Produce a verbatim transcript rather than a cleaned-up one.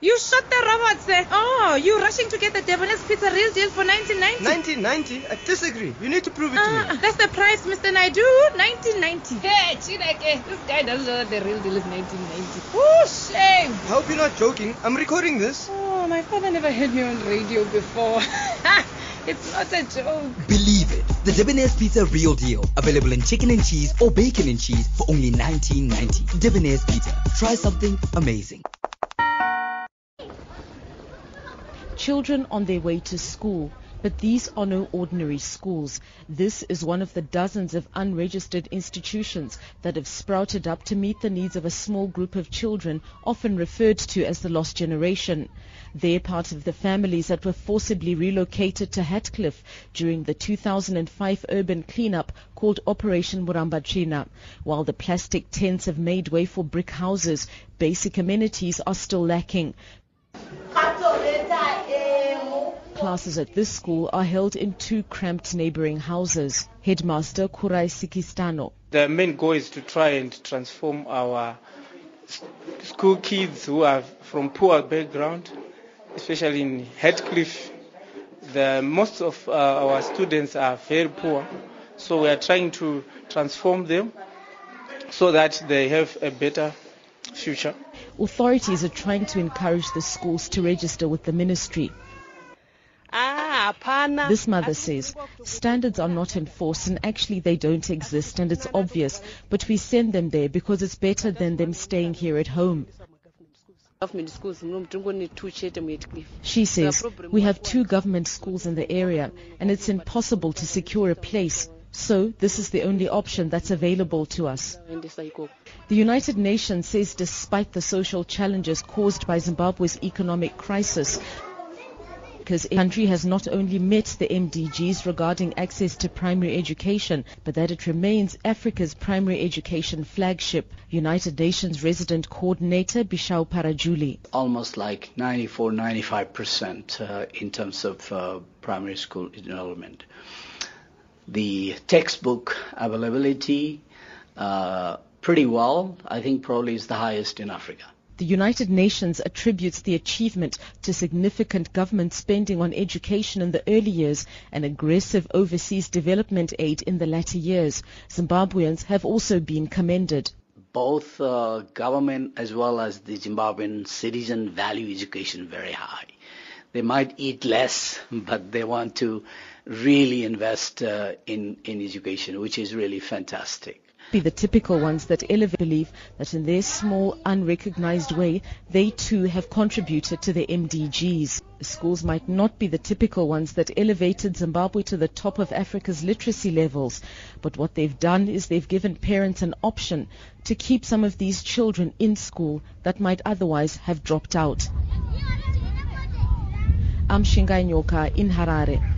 You shot the robots there. Oh, you're rushing to get the Debonair's Pizza real deal for nineteen ninety. nineteen ninety? I disagree. You need to prove it uh, to me. That's the price, Mister Naidu. nineteen ninety. Hey, Chineke, this guy doesn't know that the real deal is nineteen ninety. Oh, shame. I hope you're not joking. I'm recording this. Oh, my father never heard me on radio before. It's not a joke. Believe it. The Debonair's Pizza Real Deal. Available in chicken and cheese or bacon and cheese for only nineteen ninety. Debonair's Pizza. Try something amazing. Children on their way to school, but these are no ordinary schools. This is one of the dozens of unregistered institutions that have sprouted up to meet the needs of a small group of children, often referred to as the lost generation. They're part of the families that were forcibly relocated to Hatcliffe during the two thousand five urban cleanup called Operation Murambachina. While the plastic tents have made way for brick houses, basic amenities are still lacking. Classes at this school are held in two cramped neighboring houses. Headmaster Kurai Sikistano. The main goal is to try and transform our school kids who are from poor background, especially in Hatcliffe. The, most of uh, our students are very poor, so we are trying to transform them so that they have a better future. Authorities are trying to encourage the schools to register with the ministry. This mother says standards are not enforced and actually they don't exist, and it's obvious, but we send them there because it's better than them staying here at home. She says we have two government schools in the area and it's impossible to secure a place. So this is the only option that's available to us. The United Nations says despite the social challenges caused by Zimbabwe's economic crisis, because the country has not only met the M D Gs regarding access to primary education, but that it remains Africa's primary education flagship. United Nations resident coordinator Bishaw Parajuli. Almost like ninety-four, ninety-five percent uh, in terms of uh, primary school enrollment. The textbook availability, uh, pretty well, I think probably is the highest in Africa. The United Nations attributes the achievement to significant government spending on education in the early years and aggressive overseas development aid in the latter years. Zimbabweans have also been commended. Both uh, government as well as the Zimbabwean citizen value education very high. They might eat less, but they want to really invest uh, in, in education, which is really fantastic. Be the typical ones that elevate believe that in their small, unrecognized way, they too have contributed to the M D Gs. Schools might not be the typical ones that elevated Zimbabwe to the top of Africa's literacy levels, but what they've done is they've given parents an option to keep some of these children in school that might otherwise have dropped out. I'm Shingai Nyoka in Harare.